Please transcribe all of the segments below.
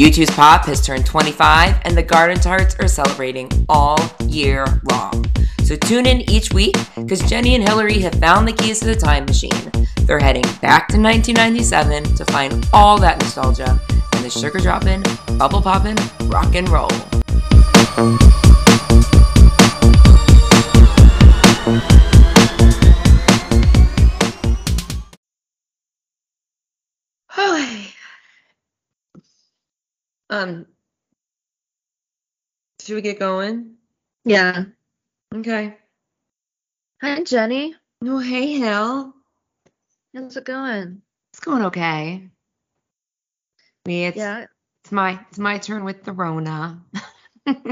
U2's Pop has turned 25, and the Garden Tarts are celebrating all year long. So tune in each week, because Jenny and Hillary have found the keys to the time machine. They're heading back to 1997 to find all that nostalgia and the sugar droppin', bubble poppin', rock and roll. Should we get going? Yeah. Okay. Hi, Jenny. Oh, hey, Hill. How's it going? It's going okay. It's my turn with the Rona.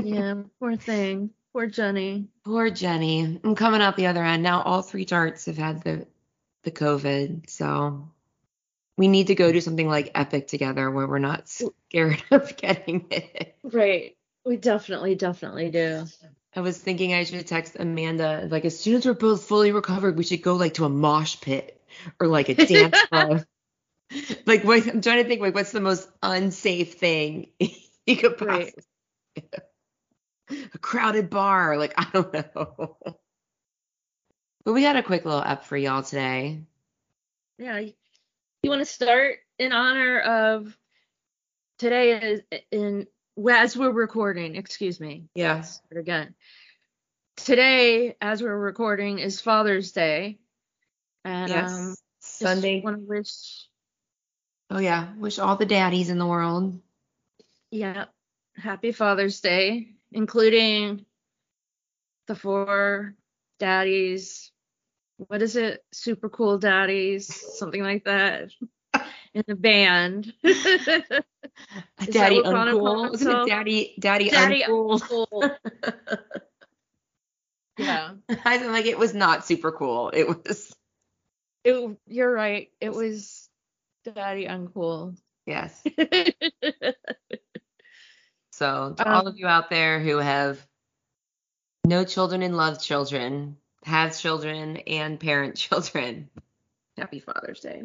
Yeah, poor thing. Poor Jenny. I'm coming out the other end. Now all three darts have had the COVID, so we need to go do something like epic together where we're not scared of getting it. Right. We definitely do. I was thinking I should text Amanda, like, as soon as we're both fully recovered, we should go, like, to a mosh pit or, like, a dance club. Like, I'm trying to think, like, what's the most unsafe thing you could possibly do? A crowded bar. Like, I don't know. But we got a quick little up for y'all today. Yeah, you want to start in honor of today is as we're recording, excuse me. Yes. Again. Today, as we're recording, is Father's Day. And yes. Sunday. Want to wish all the daddies in the world. Yeah. Happy Father's Day, including the 4 daddies. What is it? Super cool daddies, something like that. In the band. Daddy Uncool. Wasn't it Daddy Uncool? Yeah. I feel like it was not super cool. It was. You're right. It was Daddy Uncool. Yes. So to all of you out there who have no children and love children, have children and parent children, happy Father's Day.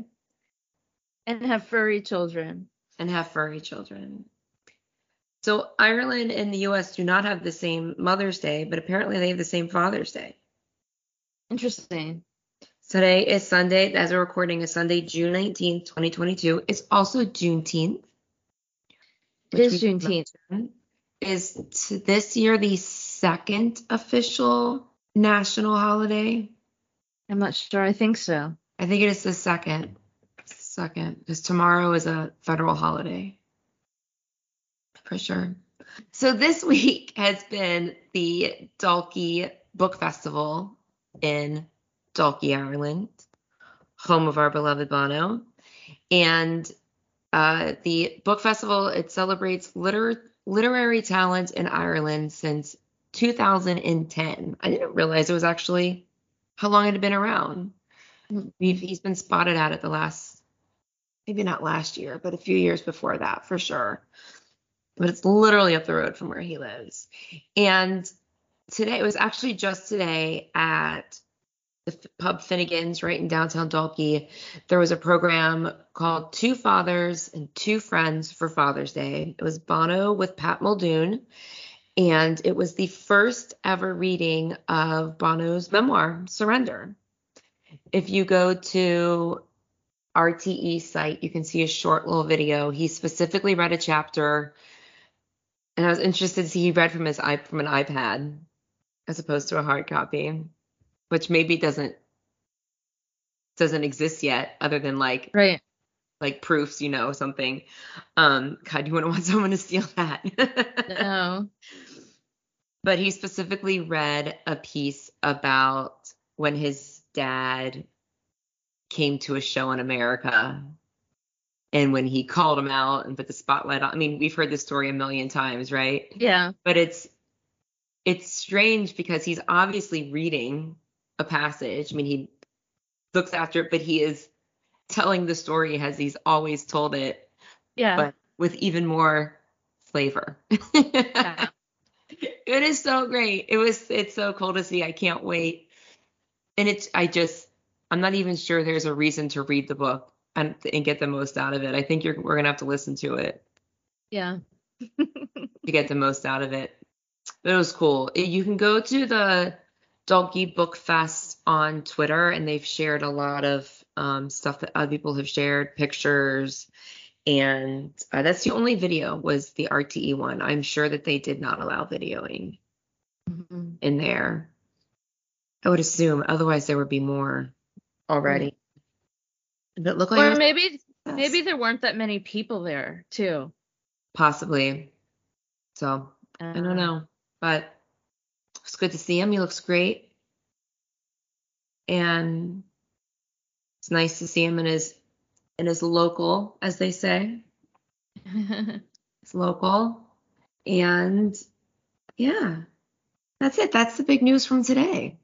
And have furry children. So Ireland and the U.S. do not have the same Mother's Day, but apparently they have the same Father's Day. Interesting. Today is Sunday, as we're recording, is Sunday, June 19th, 2022. It's also Juneteenth. It is Juneteenth. Is this year the second official national holiday? I'm not sure. I think so. I think it is the second, because tomorrow is a federal holiday for sure. So this week has been the Dalkey Book Festival in Dalkey, Ireland, home of our beloved Bono, and the book festival, it celebrates literary talent in Ireland since 2010. I didn't realize it was actually how long it had been around. He's been spotted at it the last, maybe not last year, but a few years before that for sure. But it's literally up the road from where he lives. And today, it was actually just today at the pub Finnegan's right in downtown Dalkey, there was a program called Two Fathers and Two Friends for Father's Day. It was Bono with Pat Muldoon. And it was the first ever reading of Bono's memoir, Surrender. If you go to RTE site, you can see a short little video. He specifically read a chapter, and I was interested to see he read from an iPad as opposed to a hard copy, which maybe doesn't exist yet, other than like right. Like proofs, you know, something. God, you wouldn't want someone to steal that. No. But he specifically read a piece about when his dad came to a show in America and when he called him out and put the spotlight on. I mean, we've heard this story a million times, right? Yeah. But it's strange because he's obviously reading a passage. I mean, he looks after it, but he is telling the story as he's always told it, yeah, but with even more flavor. Yeah. It is so great. It's so cool to see. I can't wait. And I'm not even sure there's a reason to read the book and get the most out of it. I think we're gonna have to listen to it. Yeah. To get the most out of it. But it was cool. You can go to the Dalkey Book Fest on Twitter, and they've shared a lot of stuff that other people have shared, pictures, and that's the only video was the RTE one. I'm sure that they did not allow videoing in there. I would assume, otherwise there would be more already. That look like or maybe there weren't that many people there too. Possibly. So I don't know, but it's good to see him. He looks great, and it's nice to see him in his local, as they say. It's local, and yeah, that's it. That's the big news from today.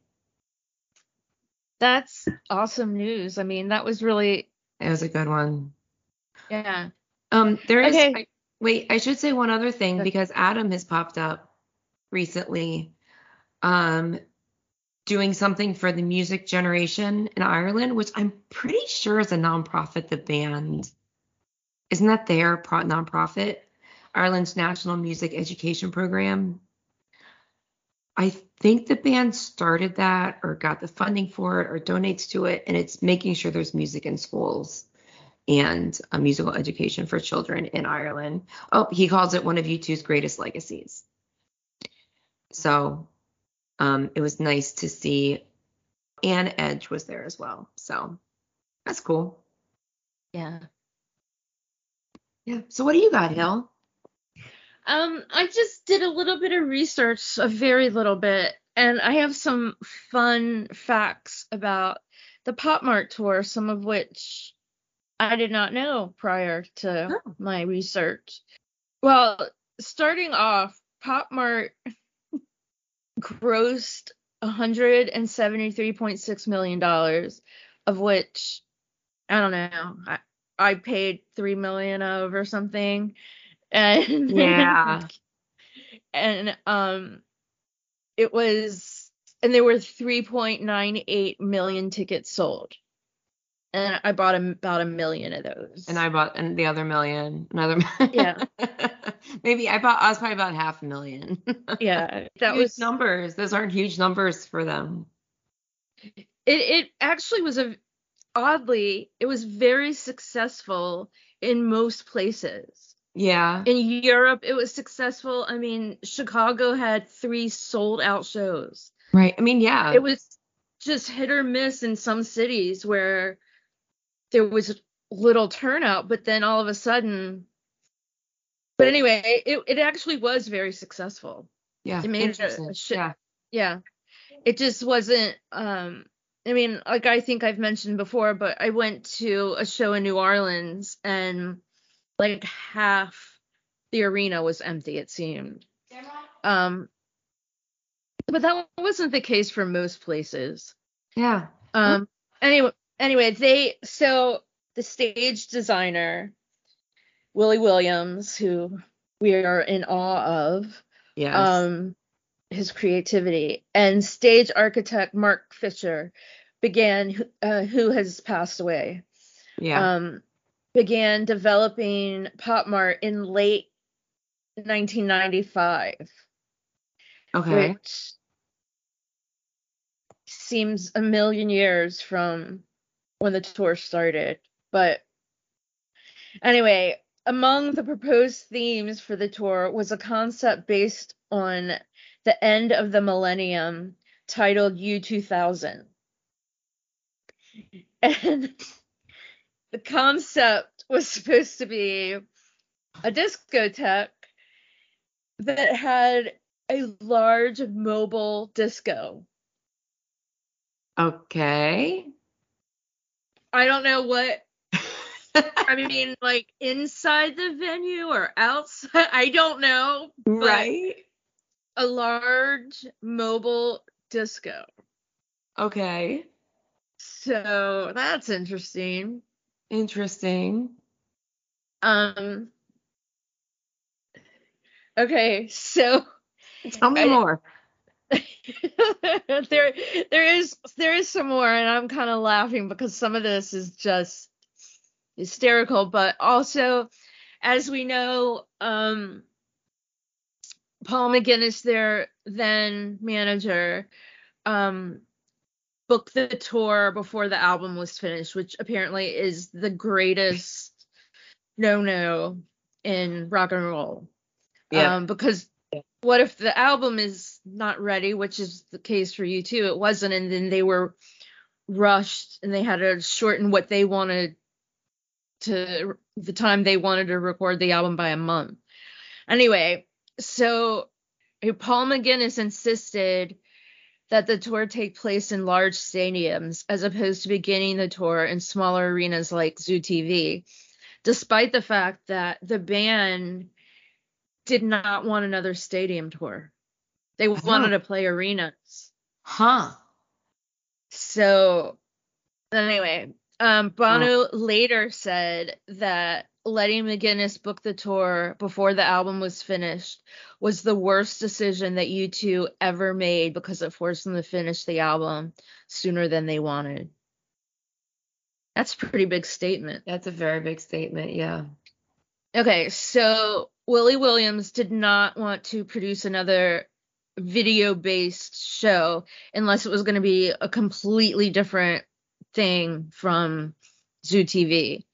That's awesome news. I mean, that was really. It was a good one. Yeah. There is. Okay. Wait, I should say one other thing because Adam has popped up recently doing something for the music generation in Ireland, which I'm pretty sure is a nonprofit, the band. Isn't that their nonprofit? Ireland's National Music Education Program. I think the band started that or got the funding for it or donates to it, and it's making sure there's music in schools and a musical education for children in Ireland. Oh, he calls it one of U2's greatest legacies. So it was nice to see. And Edge was there as well. So that's cool. Yeah. Yeah. So what do you got, Hill? I just did a little bit of research, a very little bit. And I have some fun facts about the Pop Mart tour, some of which I did not know prior to my research. Well, starting off, Pop Mart grossed $173.6 million, of which, I don't know, I paid $3 million of or something. And yeah. And it was, and there were 3.98 million tickets sold. And I bought about a million of those. And I bought the other million. Yeah. Maybe I was probably about 500,000. Yeah. That huge was numbers. Those aren't huge numbers for them. It actually was it was very successful in most places. Yeah. In Europe, it was successful. I mean, Chicago had 3 sold out shows. Right. I mean, yeah. It was just hit or miss in some cities where there was little turnout, but then all of a sudden, but anyway, it actually was very successful. Yeah. It made a shit. Yeah. Yeah. It just wasn't, I mean, like I think I've mentioned before, but I went to a show in New Orleans and like half the arena was empty, it seemed. But that wasn't the case for most places. Yeah. Anyway, the stage designer, Willie Williams, who we are in awe of, yes. His creativity, and stage architect Mark Fisher who has passed away. Yeah. Began developing Pop Mart in late 1995. Okay. Which seems a million years from when the tour started. But anyway, among the proposed themes for the tour was a concept based on the end of the millennium titled U2000. And the concept was supposed to be a discotheque that had a large mobile disco. Okay. I don't know what. I mean, like inside the venue or outside. I don't know. Right. A large mobile disco. Okay. So that's interesting. Interesting. Okay. So. Tell me more. There is some more, and I'm kind of laughing because some of this is just hysterical, but also as we know, Paul McGuinness, their then manager, booked the tour before the album was finished, which apparently is the greatest no-no in rock and roll. Yeah. Because what if the album is not ready, which is the case for U2? It wasn't, and then they were rushed and they had to shorten what they wanted to, the time they wanted to record the album by a month. Anyway, so Paul McGuinness insisted that the tour take place in large stadiums as opposed to beginning the tour in smaller arenas like Zoo TV, despite the fact that the band did not want another stadium tour. They wanted to play arenas. So anyway, Bono later said that letting McGuinness book the tour before the album was finished was the worst decision that U2 ever made because it forced them to finish the album sooner than they wanted. That's a pretty big statement. That's a very big statement, yeah. Okay, so Willie Williams did not want to produce another video-based show unless it was going to be a completely different thing from Zoo TV.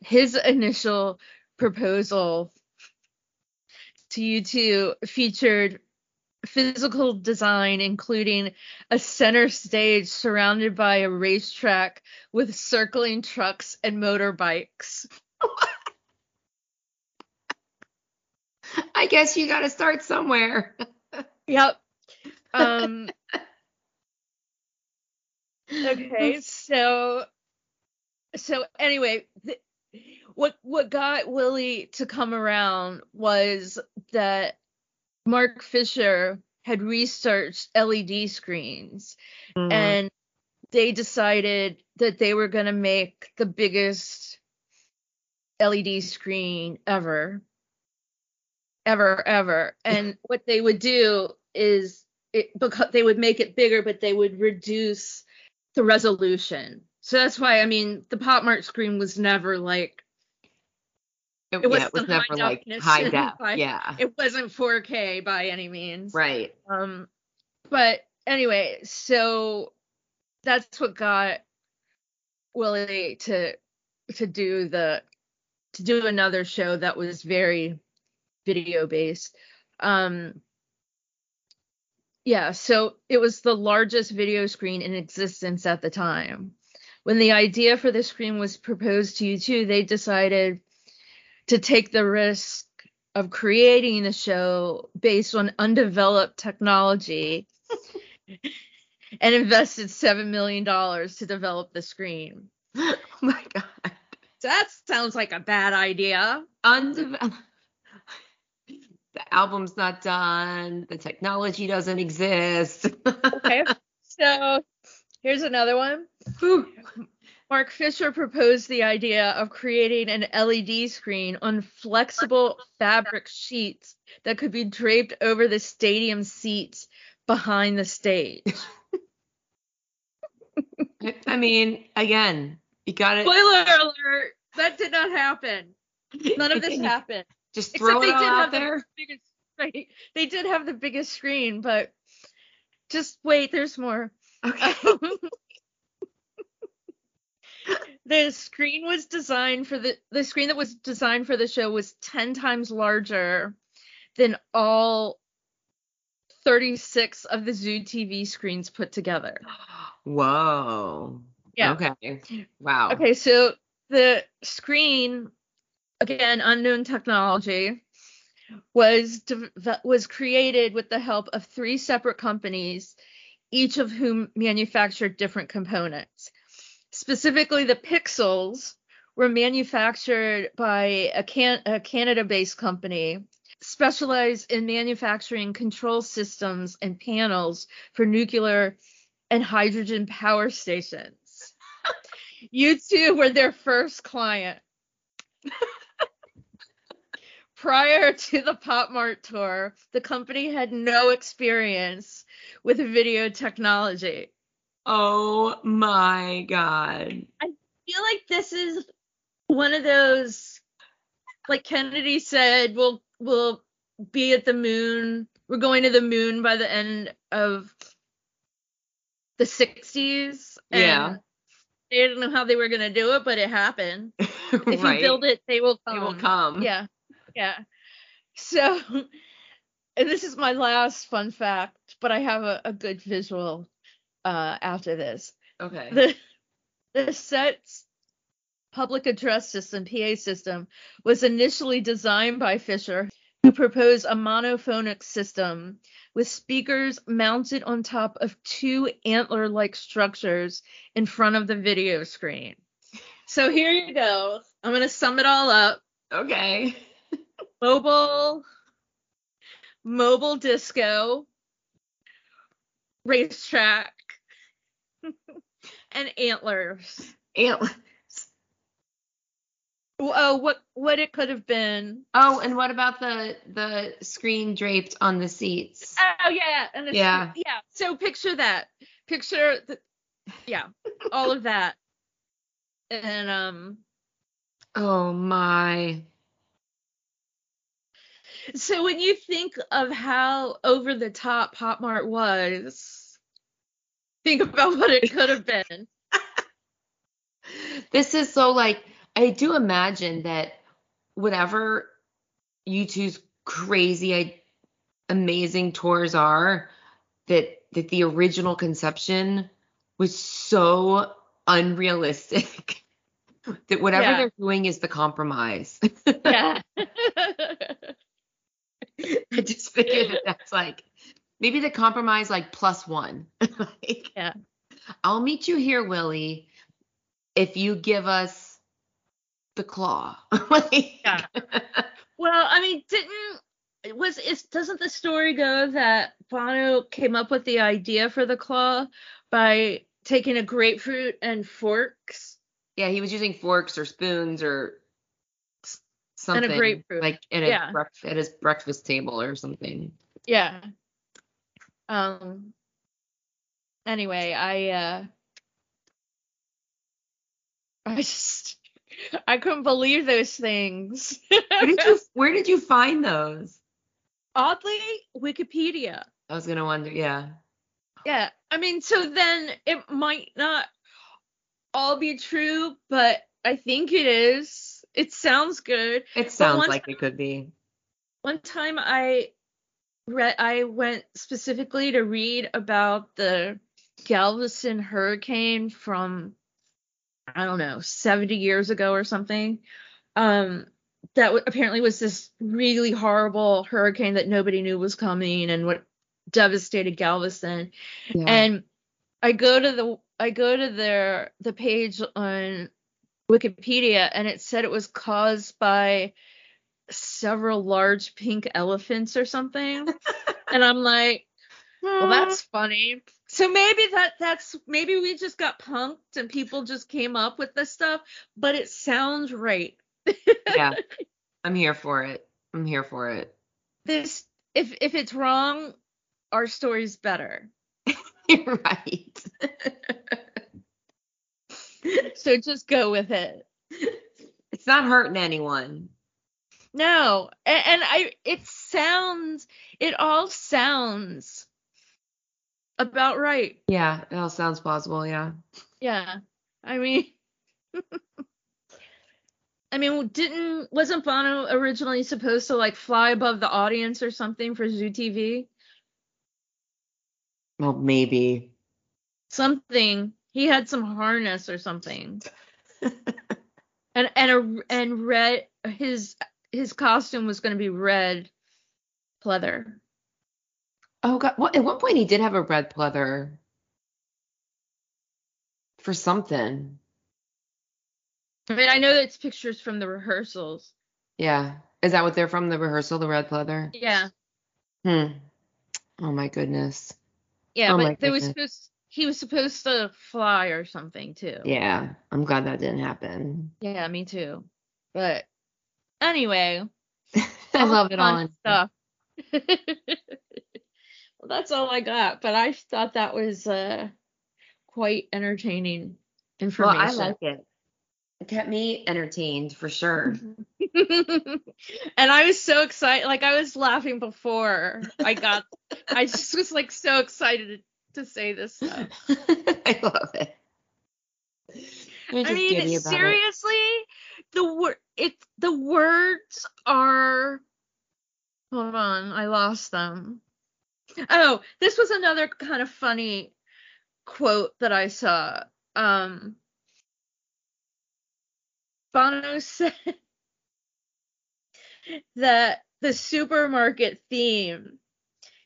His initial proposal to U2 featured physical design, including a center stage surrounded by a racetrack with circling trucks and motorbikes. I guess you got to start somewhere. Yep. Okay, so anyway, what got Willie to come around was that Mark Fisher had researched LED screens, and they decided that they were going to make the biggest LED screen ever. And what they would do is because they would make it bigger, but they would reduce the resolution. So that's why, I mean, the Pop Mart screen was never like, it was never like high def. Yeah. It wasn't 4K by any means. Right. But anyway, so that's what got Willie to do another show that was very video based. Yeah. So it was the largest video screen in existence at the time. When the idea for the screen was proposed to U2, they decided to take the risk of creating the show based on undeveloped technology and invested $7 million to develop the screen. Oh, my God. That sounds like a bad idea. The album's not done. The technology doesn't exist. Okay. So here's another one. Whew. Mark Fisher proposed the idea of creating an LED screen on flexible fabric sheets that could be draped over the stadium seats behind the stage. I mean, again, you got it. Spoiler alert, that did not happen. None of this happened. Just throw it out there. They did have the biggest screen, but just wait, there's more. Okay. The screen that was designed for the show was 10 times larger than all 36 of the Zoo TV screens put together. Whoa. Yeah. Okay. Wow. Okay, so the screen, again, unknown technology, was created with the help of three separate companies, each of whom manufactured different components. Specifically, the pixels were manufactured by a Canada-based company specialized in manufacturing control systems and panels for nuclear and hydrogen power stations. U2 were their first client. Prior to the Pop Mart tour, the company had no experience with video technology. Oh my God. I feel like this is one of those like Kennedy said, we'll be at the moon. We're going to the moon by the end of the 60s. And yeah. They didn't know how they were going to do it, but it happened. If right. you build it, they will come. They will come. Yeah. Yeah. So, and this is my last fun fact, but I have a good visual after this. Okay. The set's public address system, PA system, was initially designed by Fisher, who proposed a monophonic system with speakers mounted on top of two antler-like structures in front of the video screen. So here you go. I'm going to sum it all up. Okay. Mobile disco, racetrack, and antlers. Antlers. Oh, what it could have been. Oh, and what about the screen draped on the seats? Oh, yeah. And the yeah. Screen, yeah. So picture that. Picture, yeah, all of that. And, Oh, my. So when you think of how over the top Pop Mart was, think about what it could have been. This is so like, I do imagine that whatever you two's crazy, amazing tours are, that the original conception was so unrealistic that whatever yeah. they're doing is the compromise. Yeah. I just figured that's like maybe the compromise like +1. Like, yeah. I'll meet you here, Willie, if you give us the claw. Like, yeah. Well, I mean, doesn't the story go that Bono came up with the idea for the claw by taking a grapefruit and forks? Yeah, he was using forks or spoons or something, and a grapefruit. Like yeah. At his breakfast table or something. Yeah. Anyway, I couldn't believe those things. Where did you find those? Oddly, Wikipedia. I was gonna wonder. Yeah. Yeah. I mean, so then it might not all be true, but I think it is. It sounds good. It sounds like it could be. One time I went specifically to read about the Galveston hurricane from, I don't know, 70 years ago or something. That apparently was this really horrible hurricane that nobody knew was coming and what devastated Galveston. Yeah. And I go to the page on Wikipedia, and it said it was caused by several large pink elephants or something. And I'm like, well, that's funny. So maybe maybe we just got punked and people just came up with this stuff, but it sounds right. Yeah. I'm here for it. This, if it's wrong, our story's better. You're right. So just go with it. It's not hurting anyone. No. And it all sounds about right. Yeah, it all sounds plausible, yeah. Yeah. I mean wasn't Bono originally supposed to like fly above the audience or something for Zoo TV? Well, maybe. Something. He had some harness or something, and red. His costume was going to be red pleather. Oh God! Well, at one point he did have a red pleather for something. I mean, I know it's pictures from the rehearsals. Yeah, is that what they're from? The rehearsal, the red pleather. Yeah. Oh my goodness. Yeah, oh but there was supposed. He was supposed to fly or something, too. Yeah, I'm glad that didn't happen. Yeah, me too. But anyway. I love it all. Stuff. Well, that's all I got. But I thought that was quite entertaining information. Well, I like it. It kept me entertained for sure. And I was so excited. Like, I was laughing before I got, I just was like so excited to say this stuff. I love it. I mean, seriously, the words are, hold on, I lost them. Oh, this was another kind of funny quote that I saw. Bono said that the supermarket theme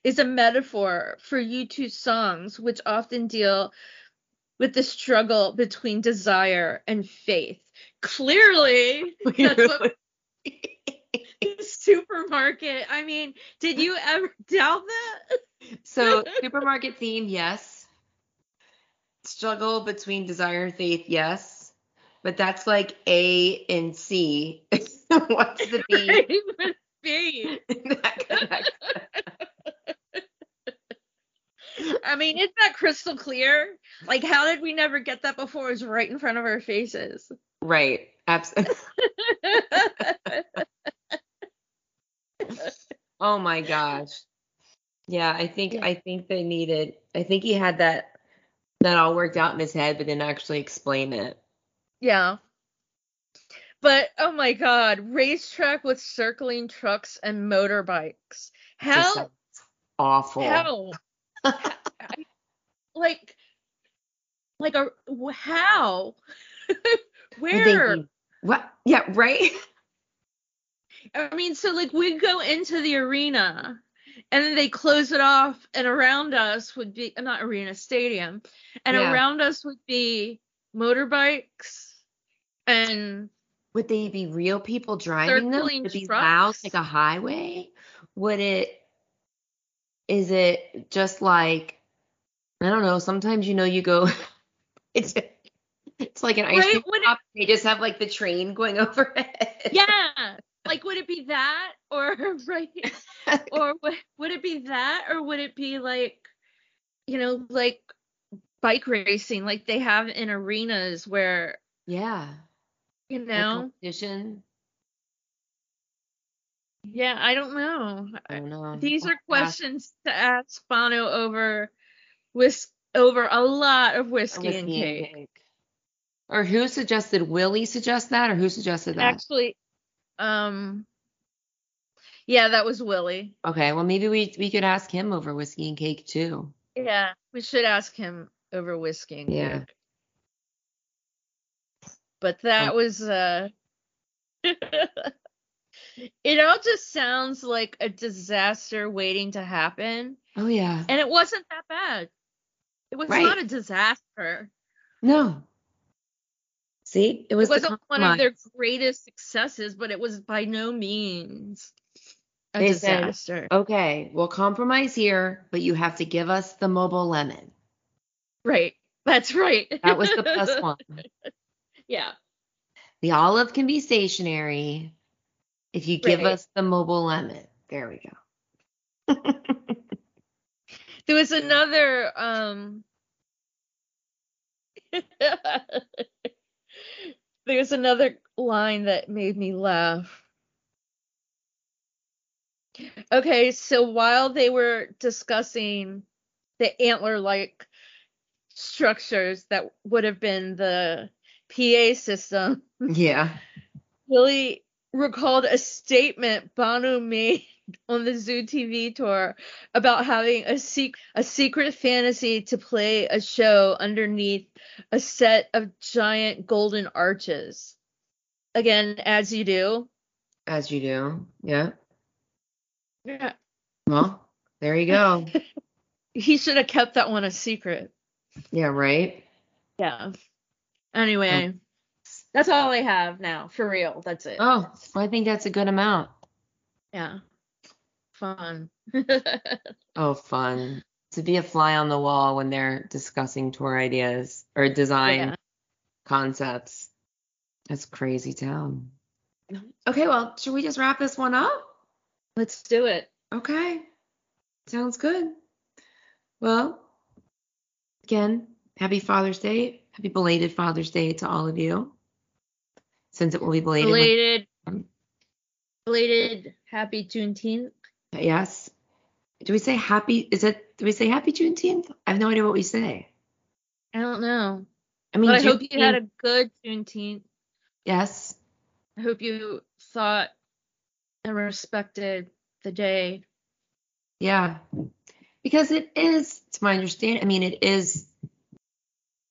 is a metaphor for U2's songs, which often deal with the struggle between desire and faith. Clearly, that's what supermarket. I mean, did you ever doubt that? So, supermarket theme, yes. Struggle between desire and faith, yes. But that's like A and C. What's the B? Right, B. I mean, isn't that crystal clear? Like, how did we never get that before? It was right in front of our faces. Right. Absolutely. Oh my gosh. Yeah, I think they needed. I think he had that all worked out in his head, but didn't actually explain it. Yeah. But oh my God, racetrack with circling trucks and motorbikes. How awful. How? How? Where? What? Yeah, right? I mean, so like we'd go into the arena and then they close it off, and around us would be, not arena, stadium, and yeah, around us would be motorbikes, and would they be real people driving them? Would it be loud like a highway? Is it just like, I don't know, sometimes, you know, you go, it's like an ice cream shop, they just have like the train going overhead. Yeah. Like, would it be that, or right, or would it be that, or would it be like, you know, like bike racing, like they have in arenas where, yeah, you know, competition. Yeah, I don't know. These are questions to ask Bono over a lot of whiskey and cake. Or who suggested? Willie suggest that, or who suggested that? Actually. Yeah, that was Willie. Okay, well maybe we could ask him over whiskey and cake too. Yeah, we should ask him over whiskey and cake. But that was it all just sounds like a disaster waiting to happen. Oh yeah. And it wasn't that bad. It was not a disaster. No. See, it wasn't one of their greatest successes, but it was by no means a disaster. Okay, we'll compromise here, but you have to give us the mobile lemon. Right, that's right. That was the plus one. Yeah. The olive can be stationary if you give us the mobile lemon. There we go. There was another... There's another line that made me laugh. Okay, so while they were discussing the antler-like structures that would have been the PA system, Willie recalled a statement Bono made on the Zoo TV tour about having a secret fantasy to play a show underneath a set of giant golden arches. Again, as you do. As you do, yeah. Yeah. Well, there you go. He should have kept that one a secret. Yeah, right? Yeah. Anyway, that's all I have now, for real. That's it. Oh, I think that's a good amount. Yeah. Fun. Oh, fun. To be a fly on the wall when they're discussing tour ideas or design concepts. That's crazy town. Okay, well, should we just wrap this one up? Let's do it. Okay. Sounds good. Well, again, happy Father's Day. Happy belated Father's Day to all of you. Since it will be belated. Belated happy Juneteenth. Yes. Do we say happy? Do we say happy Juneteenth? I have no idea what we say. I don't know. I mean, but I hope you had a good Juneteenth. Yes. I hope you thought and respected the day. Yeah. Because it is, to my understanding, I mean, it is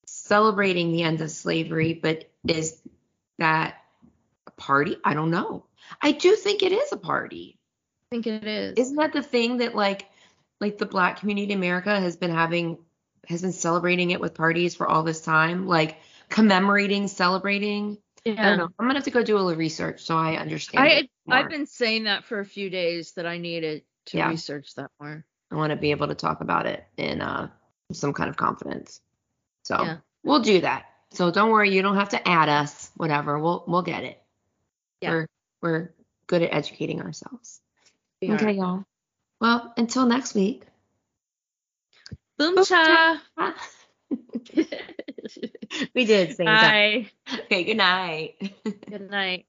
celebrating the end of slavery, but is that a party? I don't know. I do think it is a party. I think it is. Isn't that the thing that like the Black community in America has been celebrating it with parties for all this time, like commemorating, celebrating? Yeah. I don't know. I'm gonna have to go do a little research so I understand. I've been saying that for a few days that I needed to research that more. I want to be able to talk about it in some kind of confidence. So we'll do that. So don't worry, you don't have to add us. Whatever, we'll get it. Yeah. We're good at educating ourselves. We okay, are. Y'all. Well, until next week. Boom cha. We did say that. Okay, good night. Good night.